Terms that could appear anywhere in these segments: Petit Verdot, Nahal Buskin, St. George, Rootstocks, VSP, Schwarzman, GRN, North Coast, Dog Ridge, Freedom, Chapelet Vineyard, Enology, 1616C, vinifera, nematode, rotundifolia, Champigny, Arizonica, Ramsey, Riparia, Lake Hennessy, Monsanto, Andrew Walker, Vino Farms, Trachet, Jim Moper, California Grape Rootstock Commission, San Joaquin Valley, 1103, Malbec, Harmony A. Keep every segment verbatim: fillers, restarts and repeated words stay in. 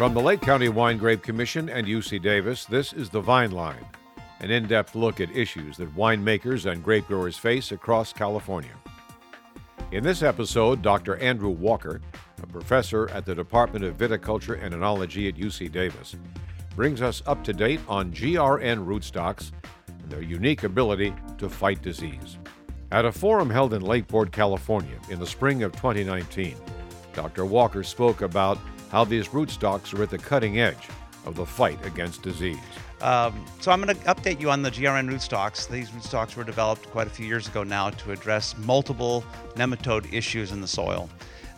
From the Lake County Wine Grape Commission and U C Davis, this is The Vine Line, an in-depth look at issues that winemakers and grape growers face across California. In this episode, Doctor Andrew Walker, a professor at the Department of Viticulture and Enology at U C Davis, brings us up to date on G R N rootstocks and their unique ability to fight disease. At a forum held in Lakeport, California in the spring of twenty nineteen, Doctor Walker spoke about how these rootstocks are at the cutting edge of the fight against disease. Um, so I'm going to update you on the G R N rootstocks. These rootstocks were developed quite a few years ago now to address multiple nematode issues in the soil.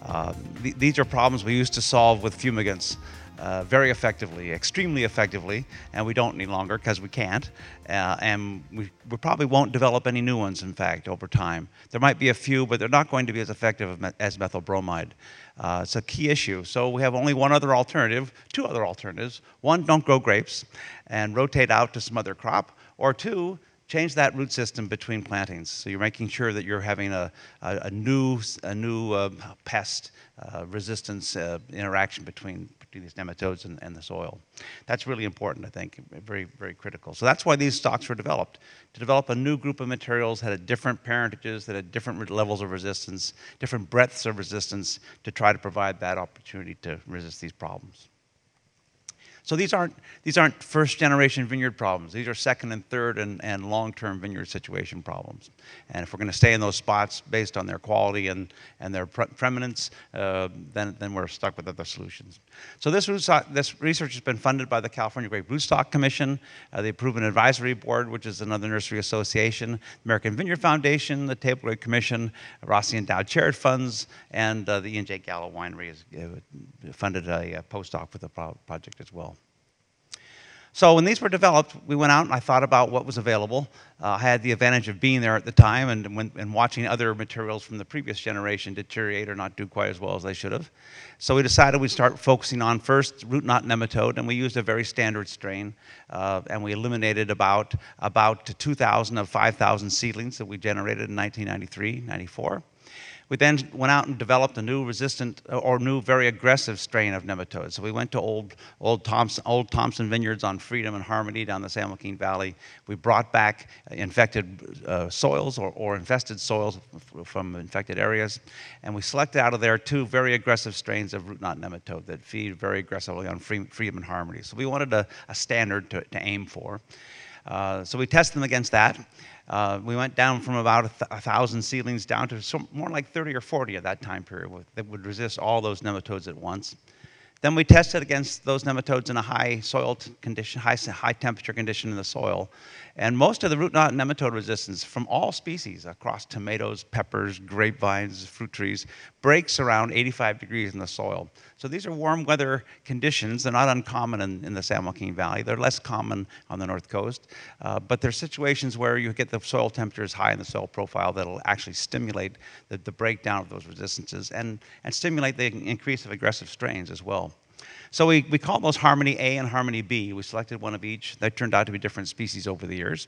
Uh, th- these are problems we used to solve with fumigants uh, very effectively, extremely effectively, and we don't any longer because we can't. Uh, and we, we probably won't develop any new ones, in fact, over time. There might be a few, but they're not going to be as effective as methyl bromide. Uh, it's a key issue. So we have only one other alternative, two other alternatives. One, don't grow grapes and rotate out to some other crop. Or two, change that root system between plantings. So you're making sure that you're having a, a, a new, a new uh, pest uh, resistance uh, interaction between, between these nematodes and, and the soil. That's really important, I think, very, very critical. So that's why these stocks were developed, to develop a new group of materials that had different parentages, that had different levels of resistance, different breadths of resistance, to try to provide that opportunity to resist these problems. So these aren't these aren't first-generation vineyard problems. These are second and third and, and long-term vineyard situation problems. And if we're going to stay in those spots based on their quality and, and their pre- preeminence, uh, then, then we're stuck with other solutions. So this rootstock, this research has been funded by the California Grape Rootstock Commission, uh, the Proven Advisory Board, which is another nursery association, American Vineyard Foundation, the Table Grape Commission, Rossi and Dow Charitable Funds, and uh, the E and J Gallo Winery has uh, funded a, a postdoc with the pro- project as well. So when these were developed, we went out and I thought about what was available. Uh, I had the advantage of being there at the time and, when, and watching other materials from the previous generation deteriorate or not do quite as well as they should have. So we decided we'd start focusing on first root knot nematode, and we used a very standard strain, uh, and we eliminated about, about two thousand of five thousand seedlings that we generated in nineteen ninety-three, ninety-four. We then went out and developed a new resistant or new very aggressive strain of nematodes. So we went to old old Thompson, old Thompson vineyards on Freedom and Harmony down the San Joaquin Valley. We brought back infected uh, soils or, or infested soils from infected areas. And we selected out of there two very aggressive strains of root knot nematode that feed very aggressively on Freedom and Harmony. So we wanted a, a standard to, to aim for. Uh, so we tested them against that. Uh, we went down from about a th- a thousand seedlings down to some, more like thirty or forty at that time period that would resist all those nematodes at once. Then we tested against those nematodes in a high soil condition, high, high temperature condition in the soil. And most of the root knot nematode resistance from all species across tomatoes, peppers, grapevines, fruit trees, breaks around eighty-five degrees in the soil. So these are warm weather conditions. They're not uncommon in, in the San Joaquin Valley. They're less common on the North Coast. Uh, but they're situations where you get the soil temperatures high in the soil profile that'll actually stimulate the, the breakdown of those resistances and, and stimulate the increase of aggressive strains as well. So we, we called those Harmony A and Harmony B. We selected one of each. They turned out to be different species over the years.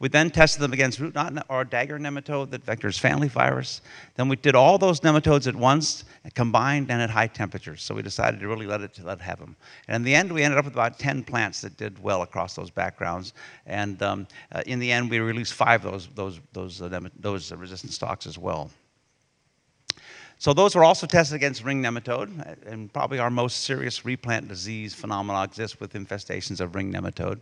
We then tested them against root knot or dagger nematode, that vector's family virus. Then we did all those nematodes at once, combined and at high temperatures. So we decided to really let it to let it have them. And in the end, we ended up with about ten plants that did well across those backgrounds. And um, uh, in the end, we released five of those those those uh, nemat- those uh, resistant stocks as well. So those were also tested against ring nematode, and probably our most serious replant disease phenomena exists with infestations of ring nematode.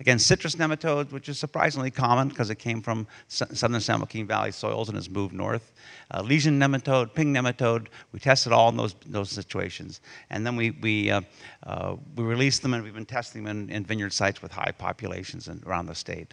Against citrus nematode, which is surprisingly common because it came from southern San Joaquin Valley soils and has moved north. Uh, lesion nematode, ping nematode, we tested all in those those situations. And then we we uh, uh, we released them, and we've been testing them in, in vineyard sites with high populations in, around the state.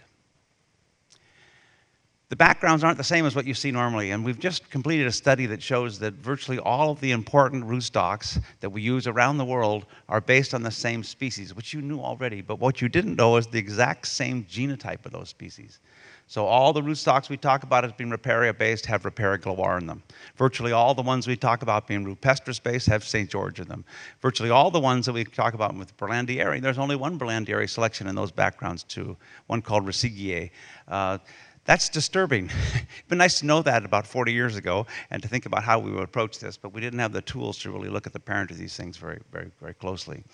The backgrounds aren't the same as what you see normally, and we've just completed a study that shows that virtually all of the important rootstocks that we use around the world are based on the same species, which you knew already, but what you didn't know is the exact same genotype of those species. So all the rootstocks we talk about as being Riparia-based have Riparia gloire in them. Virtually all the ones we talk about being Rupestris-based have Saint George in them. Virtually all the ones that we talk about with Berlandieri, there's only one Berlandieri selection in those backgrounds too, one called Resigier. Uh, That's disturbing. It'd been nice to know that about forty years ago and to think about how we would approach this, but we didn't have the tools to really look at the parent of these things very, very, very closely.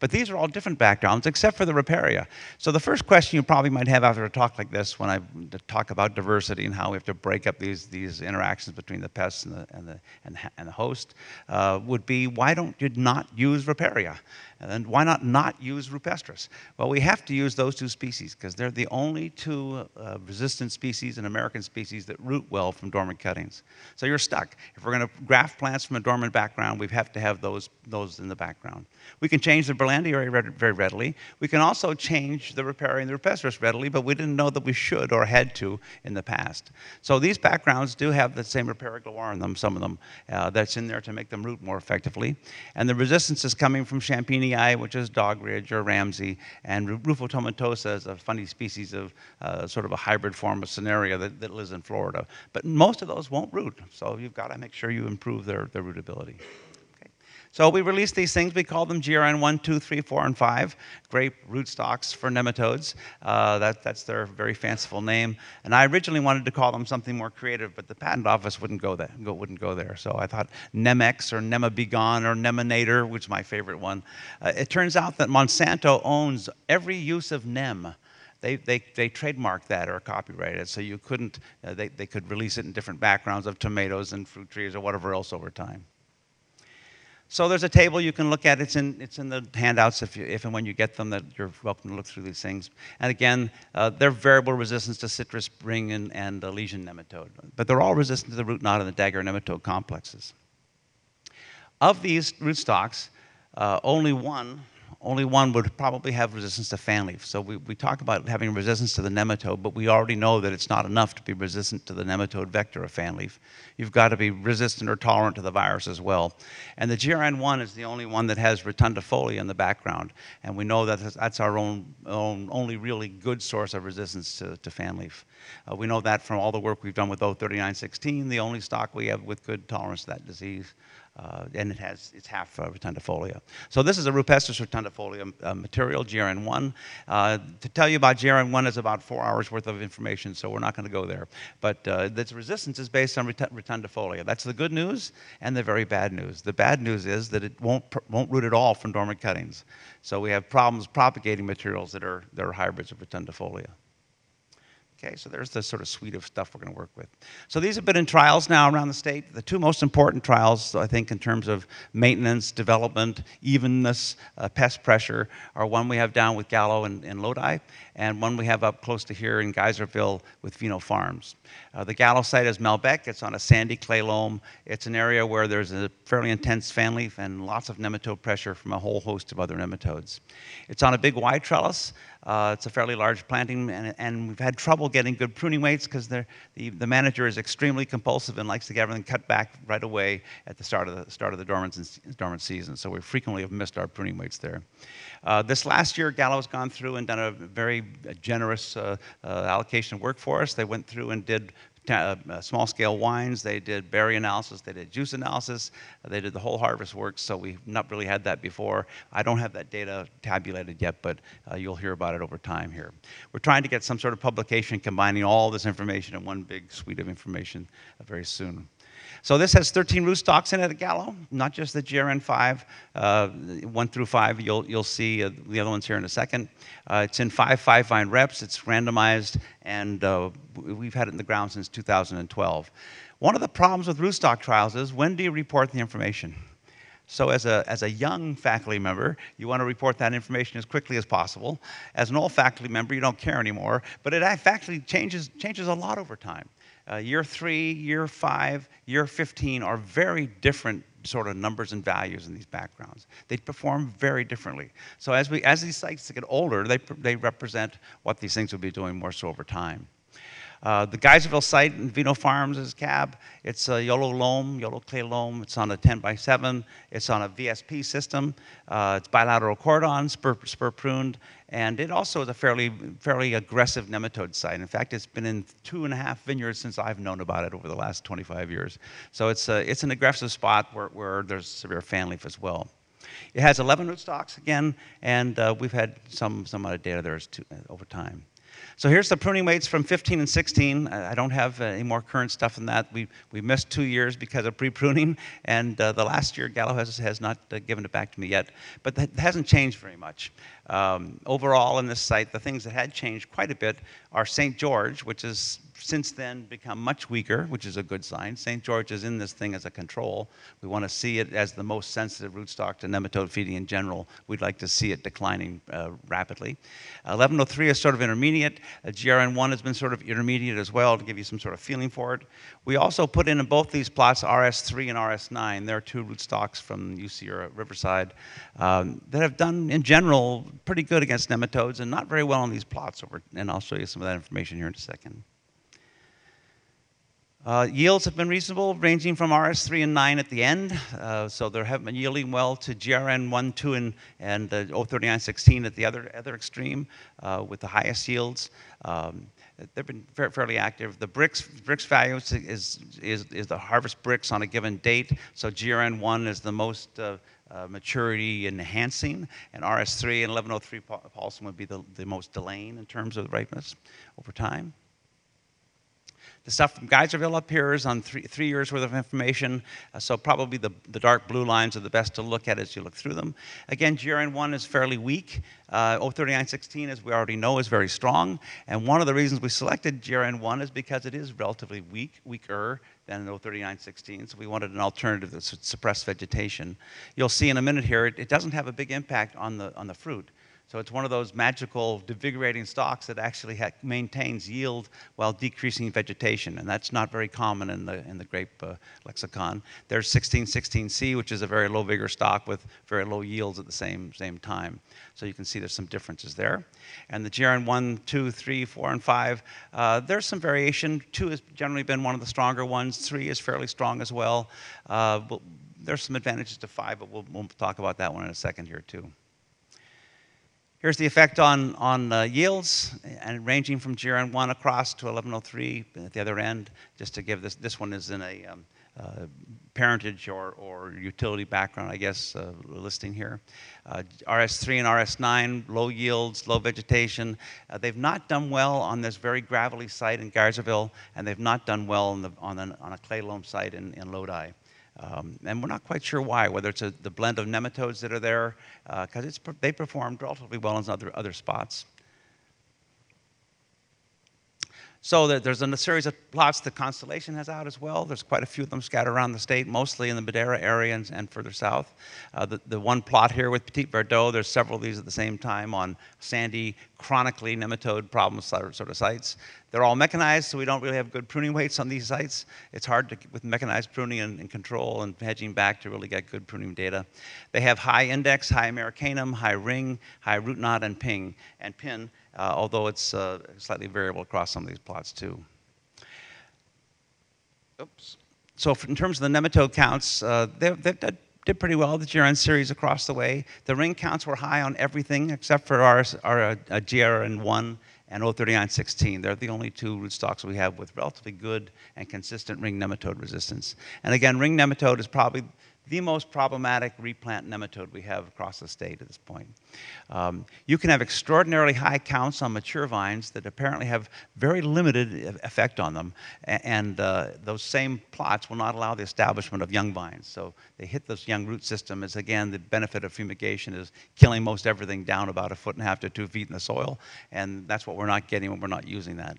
But these are all different backgrounds except for the riparia. So the first question you probably might have after a talk like this, when I talk about diversity and how we have to break up these, these interactions between the pests and the, and the, and, and the host, uh, would be, why don't you not use riparia? And why not not use rupestris? Well, we have to use those two species because they're the only two uh, resistant species and American species that root well from dormant cuttings. So you're stuck. If we're going to graft plants from a dormant background, we have to have those, those in the background. We can change the Berlandia area very readily. We can also change the riparia and the rupestris readily, but we didn't know that we should or had to in the past. So these backgrounds do have the same riparia gloire in them, some of them, uh, that's in there to make them root more effectively. And the resistance is coming from Champigny, which is Dog Ridge or Ramsey, and Rufotomatosa is a funny species of uh, sort of a hybrid form of Cineraria that, that lives in Florida. But most of those won't root, so you've got to make sure you improve their, their rootability. Okay. So we release these things. We call them G R N one, two, three, four, and five, grape rootstocks for nematodes. Uh, that, that's their very fanciful name. And I originally wanted to call them something more creative, but the patent office wouldn't go, that, go, wouldn't go there. So I thought Nemex or Nemabegone or Neminator, which is my favorite one. Uh, it turns out that Monsanto owns every use of NEM. They, they, they trademarked that or copyrighted it, so you couldn't, uh, they, they could release it in different backgrounds of tomatoes and fruit trees or whatever else over time. So there's a table you can look at. It's in, it's in the handouts if, you, if and when you get them, that you're welcome to look through these things. And again, uh, they're variable resistance to citrus, ring, and, and uh, lesion nematode. But they're all resistant to the root knot and the dagger nematode complexes. Of these rootstocks, uh, only one, only one would probably have resistance to fan leaf. So we, we talk about having resistance to the nematode, but we already know that it's not enough to be resistant to the nematode vector of fan leaf. You've got to be resistant or tolerant to the virus as well. And the G R N one is the only one that has rotundifolia in the background. And we know that that's our own, own only really good source of resistance to, to fan leaf. Uh, we know that from all the work we've done with O thirty-nine sixteen, the only stock we have with good tolerance to that disease. Uh, and it has, it's half uh, rotundifolia. So this is a rupestris rotundifolia uh, material, G R N one. Uh, to tell you about G R N one is about four hours worth of information, so we're not going to go there. But uh, its resistance is based on rotundifolia. That's the good news and the very bad news. The bad news is that it won't, won't root at all from dormant cuttings. So we have problems propagating materials that are, that are hybrids of rotundifolia. Okay, so there's the sort of suite of stuff we're going to work with. So these have been in trials now around the state. The two most important trials, I think, in terms of maintenance, development, evenness, uh, pest pressure, are one we have down with Gallo in, in Lodi, and one we have up close to here in Geyserville with Vino Farms. Uh, the Gallo site is Malbec. It's on a sandy clay loam. It's an area where there's a fairly intense fan leaf and lots of nematode pressure from a whole host of other nematodes. It's on a big Y trellis. Uh, it's a fairly large planting, and, and we've had trouble getting good pruning weights because the, the manager is extremely compulsive and likes to get everything cut back right away at the start of the, start of the dormant, dormant season. So we frequently have missed our pruning weights there. Uh, this last year, Gallo's gone through and done a very generous uh, uh, allocation of work for us. They went through and did Uh, small-scale wines, they did berry analysis, they did juice analysis, they did the whole harvest work, so we've not really had that before. I don't have that data tabulated yet, but uh, you'll hear about it over time here. We're trying to get some sort of publication combining all this information in one big suite of information uh, very soon. So this has thirteen rootstocks in it at Gallo, not just the G R N five, uh, one through five. You'll, you'll see uh, the other ones here in a second. Uh, it's in five five-vine reps. It's randomized, and uh, we've had it in the ground since two thousand twelve. One of the problems with rootstock trials is, when do you report the information? So as a, as a young faculty member, you want to report that information as quickly as possible. As an old faculty member, you don't care anymore, but it actually changes, changes a lot over time. Uh, year three, year five, year fifteen are very different sort of numbers and values in these backgrounds. They perform very differently. So as, we, as these sites get older, they, they represent what these things will be doing more so over time. Uh, the Geyserville site in Vino Farms is C A B. It's a Yolo loam, Yolo clay loam. It's on a ten by seven. It's on a V S P system. Uh, it's bilateral cordon, spur, spur pruned. And it also is a fairly, fairly aggressive nematode site. In fact, it's been in two and a half vineyards since I've known about it over the last twenty-five years. So it's, a, it's an aggressive spot where, where there's severe fan leaf as well. It has eleven rootstocks again, and uh, we've had some, some amount of data there as to, uh, over time. So here's the pruning weights from fifteen and sixteen. I don't have any more current stuff than that. We we missed two years because of pre-pruning, and uh, the last year Gallo has, has not uh, given it back to me yet. But that hasn't changed very much. Um, overall in this site, the things that had changed quite a bit are Saint George, which has since then become much weaker, which is a good sign. Saint George is in this thing as a control. We want to see it as the most sensitive rootstock to nematode feeding in general. We'd like to see it declining uh, rapidly. eleven oh three is sort of intermediate. Uh, G R N one has been sort of intermediate as well, to give you some sort of feeling for it. We also put in, in both these plots R S three and R S nine. There are two rootstocks from U C Riverside um, that have done, in general, pretty good against nematodes and not very well on these plots. Over, and I'll show you some of that information here in a second. Uh, yields have been reasonable, ranging from R S three and nine at the end, uh, so they haven't been yielding well to G R N one, two, and, and uh, O thirty-nine sixteen at the other, other extreme uh, with the highest yields. Um, They've been fairly active. The bricks bricks value is, is, is the harvest bricks on a given date. So G R N one is the most uh, uh, maturity enhancing, and R S three and eleven oh three Paulson would be the, the most delaying in terms of ripeness over time. The stuff from Geyserville up here is on three, three years worth of information, uh, so probably the, the dark blue lines are the best to look at as you look through them. Again, G R N one is fairly weak. Uh, O thirty-nine sixteen, as we already know, is very strong, and one of the reasons we selected G R N one is because it is relatively weak, weaker than an O thirty-nine sixteen, so we wanted an alternative that would suppress vegetation. You'll see in a minute here, it, it doesn't have a big impact on the, on the fruit. So it's one of those magical devigorating stocks that actually ha maintains yield while decreasing vegetation, and that's not very common in the in the grape uh, lexicon. There's sixteen sixteen C, which is a very low vigor stock with very low yields at the same same time. So you can see there's some differences there. And the G R N one, two, three, four, and five, uh, there's some variation. Two has generally been one of the stronger ones. Three is fairly strong as well. Uh, but there's some advantages to five, but we'll, we'll talk about that one in a second here too. Here's the effect on, on uh, yields, and ranging from G R N one across to eleven oh three at the other end, just to give this, this one is in a um, uh, parentage or, or utility background, I guess, uh, listing here. Uh, R S three and R S nine, low yields, low vegetation. Uh, they've not done well on this very gravelly site in Geyserville, and they've not done well on, the, on, an, on a clay loam site in, in Lodi. Um, and we're not quite sure why, whether it's a, the blend of nematodes that are there, because uh, it's they performed relatively well in other, other spots. So there, there's a series of plots that Constellation has out as well. There's quite a few of them scattered around the state, mostly in the Madera area and, and further south. Uh, the, the one plot here with Petit Verdot, there's several of these at the same time on sandy, chronically nematode problem sort of sites. They're all mechanized, so we don't really have good pruning weights on these sites. It's hard to, with mechanized pruning and, and control and hedging back, to really get good pruning data. They have high index, high Americanum, high ring, high root knot, and ping and pin, uh, although it's uh, slightly variable across some of these plots too. Oops. So in terms of the nematode counts, uh, they've, they've done did pretty well, the G R N series across the way. The ring counts were high on everything except for our, our uh, G R N one and O thirty-nine sixteen. They're the only two rootstocks we have with relatively good and consistent ring nematode resistance. And again, ring nematode is probably the most problematic replant nematode we have across the state at this point. Um, you can have extraordinarily high counts on mature vines that apparently have very limited effect on them, and uh, those same plots will not allow the establishment of young vines. So they hit this young root system. Is again, the benefit of fumigation is killing most everything down about a foot and a half to two feet in the soil, and that's what we're not getting when we're not using that.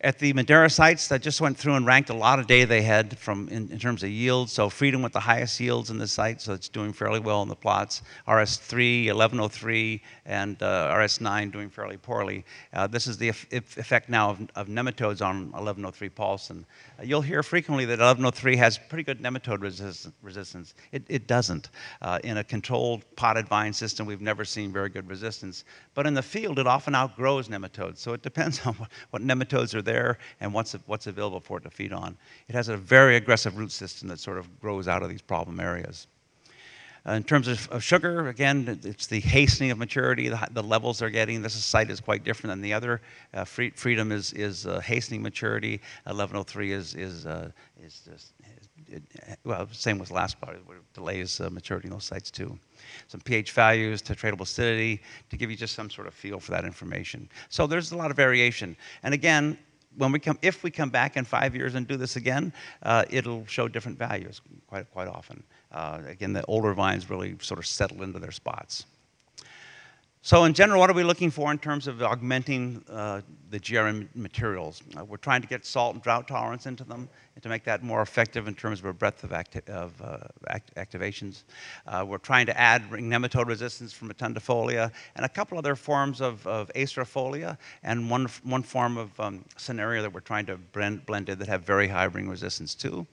At the Madera sites, I just went through and ranked a lot of data they had from in, in terms of yield. So Freedom with the highest yields in the site, so it's doing fairly well in the plots. R S three, eleven oh three, and uh, R S nine doing fairly poorly. Uh, this is the eff effect now of, of nematodes on eleven oh three Paulson. Uh, you'll hear frequently that eleven oh three has pretty good nematode resist resistance. It, it doesn't. Uh, in a controlled potted vine system, we've never seen very good resistance. But in the field, it often outgrows nematodes, so it depends on what, what nematodes are there and what's, what's available for it to feed on. It has a very aggressive root system that sort of grows out of these problem areas. Uh, in terms of, of sugar, again, it's the hastening of maturity, the, the levels they're getting. This site is quite different than the other. Uh, free, freedom is, is uh, hastening maturity. eleven oh three is, is, uh, is, is, is well, same with the last part, it delays uh, maturity in those sites too. Some pH values to tradable acidity to give you just some sort of feel for that information. So there's a lot of variation. And again, when we come, if we come back in five years and do this again, uh, it'll show different values quite, quite often. Uh, again, the older vines really sort of settle into their spots. So in general, what are we looking for in terms of augmenting uh, the G R N materials? Uh, we're trying to get salt and drought tolerance into them and to make that more effective in terms of a breadth of, acti of uh, act activations. Uh, we're trying to add ring nematode resistance from rotundifolia and a couple other forms of, of acerifolia and one, one form of um, scenario that we're trying to blend, blend in that have very high ring resistance too.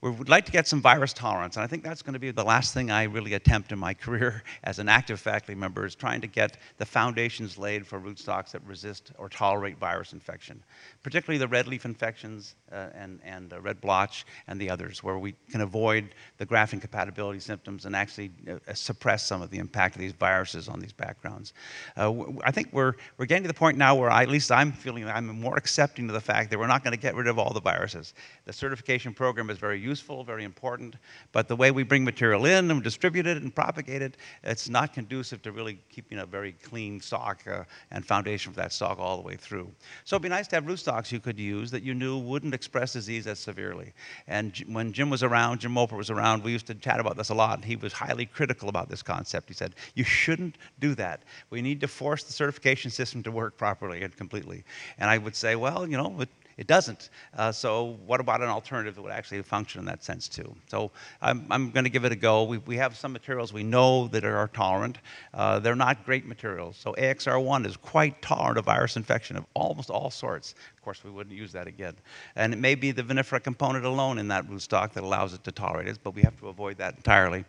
We would like to get some virus tolerance, and I think that's going to be the last thing I really attempt in my career as an active faculty member, is trying to get the foundations laid for rootstocks that resist or tolerate virus infection, particularly the red leaf infections uh, and, and uh, red blotch and the others, where we can avoid the graft incompatibility symptoms and actually uh, suppress some of the impact of these viruses on these backgrounds. Uh, I think we're, we're getting to the point now where I, at least I'm feeling I'm more accepting to the fact that we're not going to get rid of all the viruses. The certification program is very useful. Useful, very important, but the way we bring material in and distribute it and propagate it, it's not conducive to really keeping a very clean stock uh, and foundation for that stock all the way through. So it'd be nice to have rootstocks you could use that you knew wouldn't express disease as severely. And when Jim was around, Jim Moper was around, we used to chat about this a lot, and he was highly critical about this concept. He said, you shouldn't do that. We need to force the certification system to work properly and completely. And I would say, well, you know, it, It doesn't. Uh, so what about an alternative that would actually function in that sense too? So I'm, I'm going to give it a go. We, we have some materials we know that are tolerant. Uh, they're not great materials. So A X R one is quite tolerant of virus infection of almost all sorts. Of course, we wouldn't use that again. And it may be the vinifera component alone in that rootstock that allows it to tolerate it, but we have to avoid that entirely.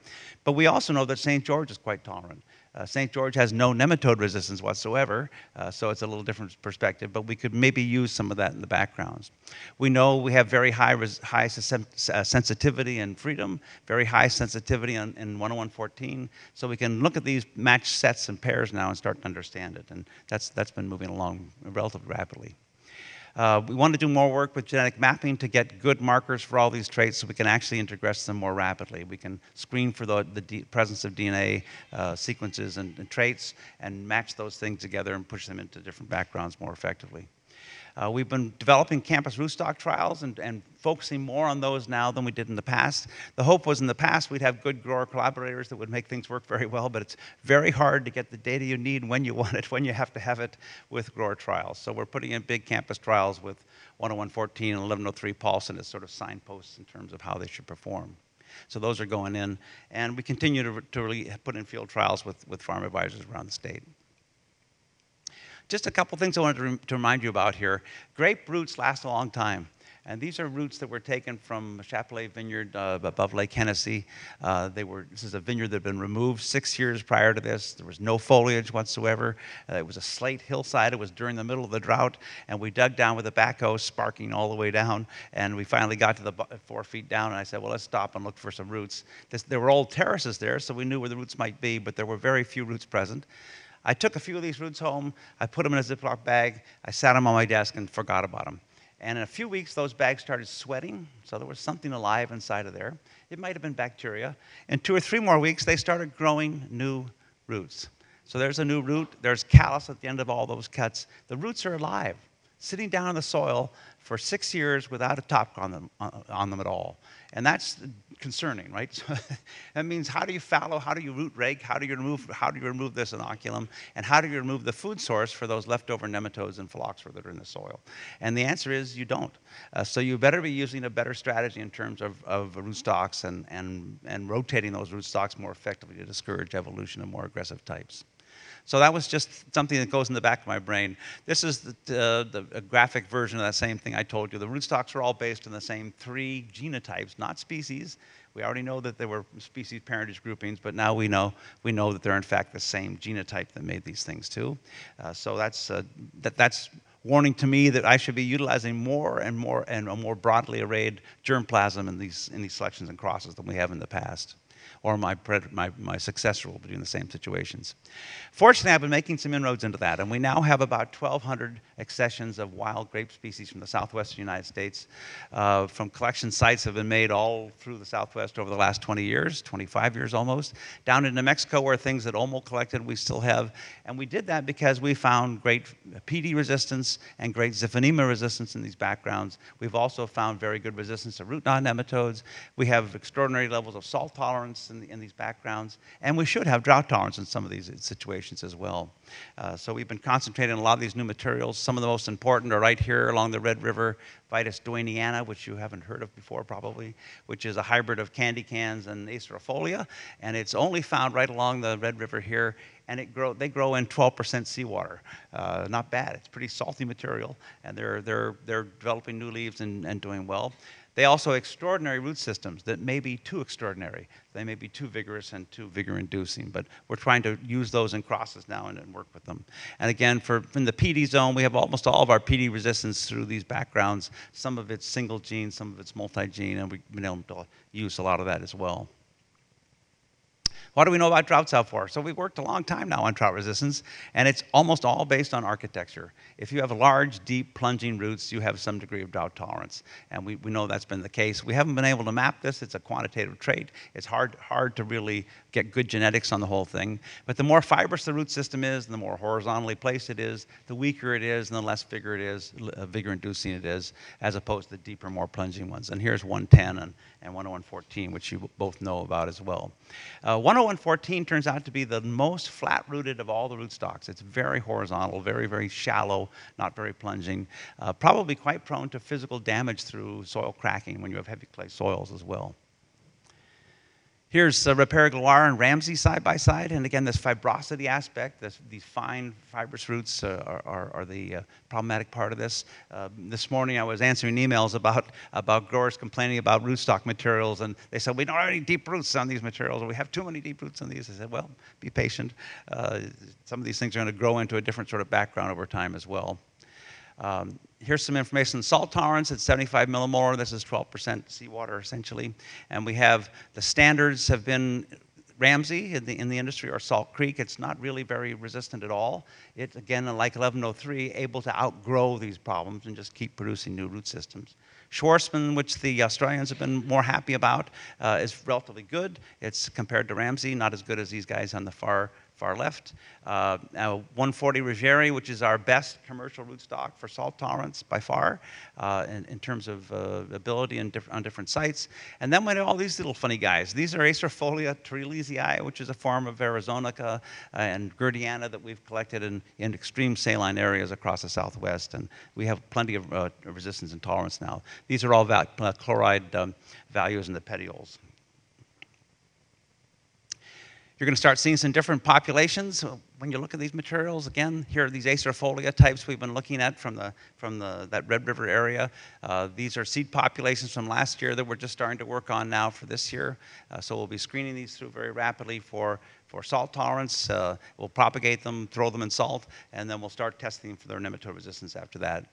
But we also know that Saint George is quite tolerant. Uh, Saint George has no nematode resistance whatsoever, uh, so it's a little different perspective, but we could maybe use some of that in the backgrounds. We know we have very high, res high uh, sensitivity in Freedom, very high sensitivity on, in one oh one fourteen, so we can look at these match sets and pairs now and start to understand it, and that's, that's been moving along relatively rapidly. Uh, we want to do more work with genetic mapping to get good markers for all these traits so we can actually integrate them more rapidly. We can screen for the, the D presence of D N A uh, sequences and, and traits and match those things together and push them into different backgrounds more effectively. Uh, we've been developing campus rootstock trials and, and focusing more on those now than we did in the past. The hope was in the past we'd have good grower collaborators that would make things work very well, but it's very hard to get the data you need when you want it, when you have to have it with grower trials. So we're putting in big campus trials with one oh one fourteen and eleven oh three Paulson as sort of signposts in terms of how they should perform. So those are going in, and we continue to, to really put in field trials with, with farm advisors around the state. Just a couple things I wanted to, rem to remind you about here. Grape roots last a long time. And these are roots that were taken from Chapelet Vineyard uh, above Lake Hennessy. Uh, they were, this is a vineyard that had been removed six years prior to this. There was no foliage whatsoever. Uh, it was a slate hillside. It was during the middle of the drought. And we dug down with a backhoe, sparking all the way down. And we finally got to the four feet down. And I said, well, let's stop and look for some roots. This, there were old terraces there, so we knew where the roots might be, but there were very few roots present. I took a few of these roots home, I put them in a Ziploc bag, I sat them on my desk and forgot about them. And in a few weeks, those bags started sweating, so there was something alive inside of there. It might have been bacteria. In two or three more weeks, they started growing new roots. So there's a new root, there's callus at the end of all those cuts. The roots are alive, sitting down in the soil for six years without a top on them, on them at all. And that's concerning, right? So that means how do you fallow, how do you root rake, how do you remove, how do you remove this inoculum, and how do you remove the food source for those leftover nematodes and phylloxera that are in the soil? And the answer is you don't. Uh, so you better be using a better strategy in terms of, of rootstocks and, and, and rotating those rootstocks more effectively to discourage evolution of more aggressive types. So that was just something that goes in the back of my brain. This is the, uh, the a graphic version of that same thing I told you. The rootstocks are all based on the same three genotypes, not species. We already know that there were species parentage groupings, but now we know we know that they're in fact the same genotype that made these things too. Uh, so that's uh, that that's warning to me that I should be utilizing more and more and a more broadly arrayed germplasm in these in these selections and crosses than we have in the past. or my, my, my successor will be doing the same situations. Fortunately, I've been making some inroads into that, and we now have about twelve hundred accessions of wild grape species from the southwestern United States. Uh, from collection sites have been made all through the southwest over the last twenty years, twenty-five years almost. Down in New Mexico, where things that Olmo collected, we still have, and we did that because we found great P D resistance and great Xiphonema resistance in these backgrounds. We've also found very good resistance to root-knot nematodes. We have extraordinary levels of salt tolerance in, the, in these backgrounds, and we should have drought tolerance in some of these situations as well. Uh, so we've been concentrating on a lot of these new materials. Some of the most important are right here along the Red River, Vitis doiniana, which you haven't heard of before probably, which is a hybrid of candy cans and acerifolia, and it's only found right along the Red River here, and it grow, they grow in twelve percent seawater. Uh, not bad, it's pretty salty material, and they're, they're, they're developing new leaves and, and doing well. They also have extraordinary root systems that may be too extraordinary. They may be too vigorous and too vigor-inducing, but we're trying to use those in crosses now and, and work with them. And again, for, in the P D zone, we have almost all of our P D resistance through these backgrounds. Some of it's single gene, some of it's multi-gene, and we've been able to use a lot of that as well. What do we know about drought so far? So we've worked a long time now on drought resistance, and it's almost all based on architecture. If you have large, deep, plunging roots, you have some degree of drought tolerance, and we, we know that's been the case. We haven't been able to map this. It's a quantitative trait. It's hard, hard to really get good genetics on the whole thing, but the more fibrous the root system is, and the more horizontally placed it is, the weaker it is, and the less vigor it is, uh, vigor-inducing it is, as opposed to the deeper, more plunging ones. And here's one ten and, and one oh one fourteen, which you both know about as well. Uh, one oh one fourteen turns out to be the most flat-rooted of all the rootstocks. It's very horizontal, very, very shallow, not very plunging, uh, probably quite prone to physical damage through soil cracking when you have heavy clay soils as well. Here's uh, Repare Galar and Ramsey side by side, and again, this fibrosity aspect, this, these fine fibrous roots uh, are, are, are the uh, problematic part of this. Uh, this morning I was answering emails about, about growers complaining about rootstock materials, and they said, we don't have any deep roots on these materials, or we have too many deep roots on these. I said, well, be patient. Uh, some of these things are going to grow into a different sort of background over time as well. Um, here's some information on salt tolerance. It's seventy-five millimolar. This is twelve percent seawater, essentially. And we have, the standards have been Ramsey in the, in the industry, or Salt Creek. It's not really very resistant at all. It's, again, like eleven oh three, able to outgrow these problems and just keep producing new root systems. Schwarzman, which the Australians have been more happy about, uh, is relatively good. It's compared to Ramsey, not as good as these guys on the far far left. Uh, now one forty Ruggieri, which is our best commercial rootstock for salt tolerance by far, uh, in, in terms of uh, ability in diff on different sites. And then we have all these little funny guys. These are Acerifolia Treleasii, which is a form of Arizonica and Girdiana that we've collected in, in extreme saline areas across the southwest, and we have plenty of uh, resistance and tolerance now. These are all val uh, chloride um, values in the petioles. You're going to start seeing some different populations when you look at these materials. Again, here are these acerifolia types we've been looking at from the from the that Red River area. Uh, these are seed populations from last year that we're just starting to work on now for this year. Uh, so we'll be screening these through very rapidly for for salt tolerance. Uh, we'll propagate them, throw them in salt, and then we'll start testing for their nematode resistance after that.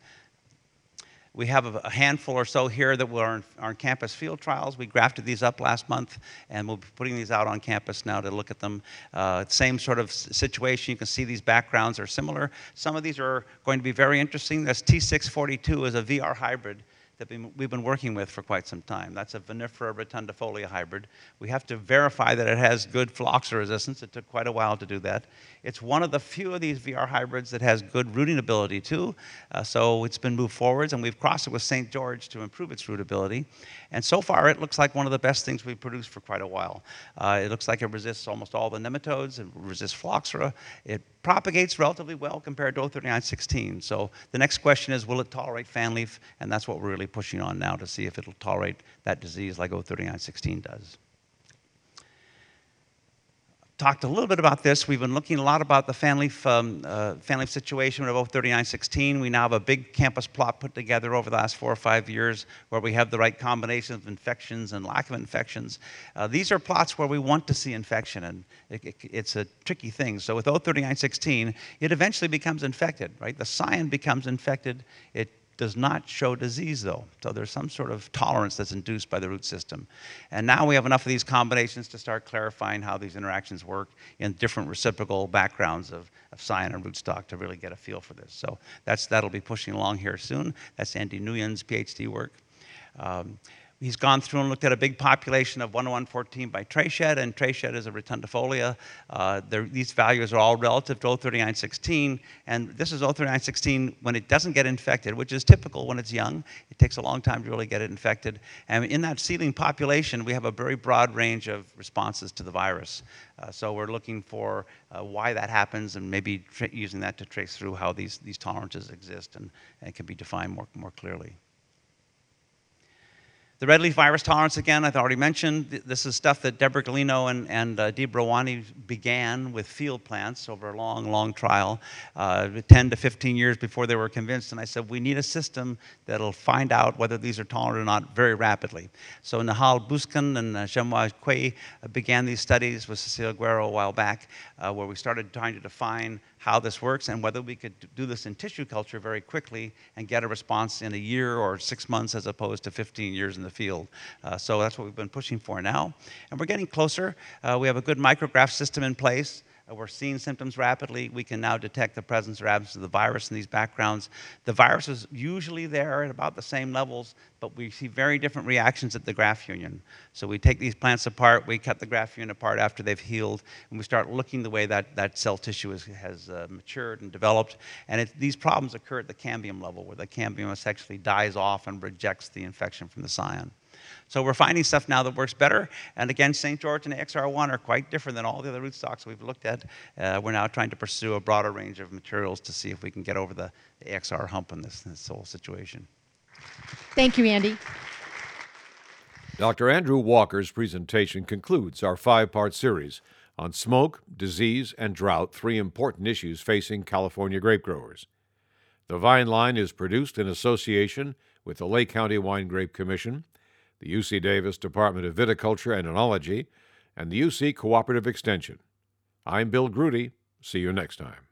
We have a handful or so here that were on, on campus field trials. We grafted these up last month, and we'll be putting these out on campus now to look at them. Uh, same sort of situation. You can see these backgrounds are similar. Some of these are going to be very interesting. This T six forty-two is a V R hybrid that we've been working with for quite some time. That's a vinifera rotundifolia hybrid. We have to verify that it has good phloxera resistance. It took quite a while to do that. It's one of the few of these V R hybrids that has good rooting ability too, uh, so it's been moved forwards, and we've crossed it with Saint George to improve its root ability. And so far it looks like one of the best things we've produced for quite a while. Uh, it looks like it resists almost all the nematodes, it resists phloxera, it propagates relatively well compared to O thirty-nine sixteen. So the next question is, will it tolerate fan leaf? And that's what we're really pushing on now, to see if it'll tolerate that disease like O thirty-nine sixteen does. Talked a little bit about this. We've been looking a lot about the fan leaf, um, uh, fan leaf situation of O thirty-nine sixteen. We now have a big campus plot put together over the last four or five years where we have the right combination of infections and lack of infections. Uh, these are plots where we want to see infection, and it, it, it's a tricky thing. So with O thirty-nine sixteen, it eventually becomes infected, right? The scion becomes infected. It does not show disease, though. So there's some sort of tolerance that's induced by the root system. And now we have enough of these combinations to start clarifying how these interactions work in different reciprocal backgrounds of, of scion and rootstock to really get a feel for this. So that's, that'll be pushing along here soon. That's Andy Nguyen's PhD work. Um, He's gone through and looked at a big population of one oh one fourteen by trachet, and trachet is a rotundifolia. Uh, these values are all relative to O thirty-nine sixteen, and this is O thirty-nine sixteen when it doesn't get infected, which is typical when it's young. It takes a long time to really get it infected. And in that seedling population, we have a very broad range of responses to the virus. Uh, so we're looking for uh, why that happens and maybe using that to trace through how these, these tolerances exist and, and can be defined more, more clearly. The red leaf virus tolerance, again, I've already mentioned. This is stuff that Deborah Galino and, and uh, Dee Brawani began with field plants over a long, long trial, uh, ten to fifteen years before they were convinced. And I said, we need a system that'll find out whether these are tolerant or not very rapidly. So Nahal Buskin and uh, Shamwa Quay began these studies with Cecilia Guerrero a while back, uh, where we started trying to define how this works and whether we could do this in tissue culture very quickly and get a response in a year or six months as opposed to fifteen years in the field. Uh, so that's what we've been pushing for now. And we're getting closer. Uh, we have a good micrograph system in place. Uh, we're seeing symptoms rapidly. We can now detect the presence or absence of the virus in these backgrounds. The virus is usually there at about the same levels, but we see very different reactions at the graft union. So we take these plants apart, we cut the graft union apart after they've healed, and we start looking the way that, that cell tissue is, has uh, matured and developed. And it, these problems occur at the cambium level, where the cambium essentially dies off and rejects the infection from the scion. So we're finding stuff now that works better. And again, Saint George and A X R one are quite different than all the other rootstocks we've looked at. Uh, we're now trying to pursue a broader range of materials to see if we can get over the, the A X R hump in this, this whole situation. Thank you, Andy. Doctor Andrew Walker's presentation concludes our five-part series on smoke, disease, and drought, three important issues facing California grape growers. The Vine Line is produced in association with the Lake County Wine Grape Commission, the U C Davis Department of Viticulture and Enology, and the U C Cooperative Extension. I'm Bill Grudy. See you next time.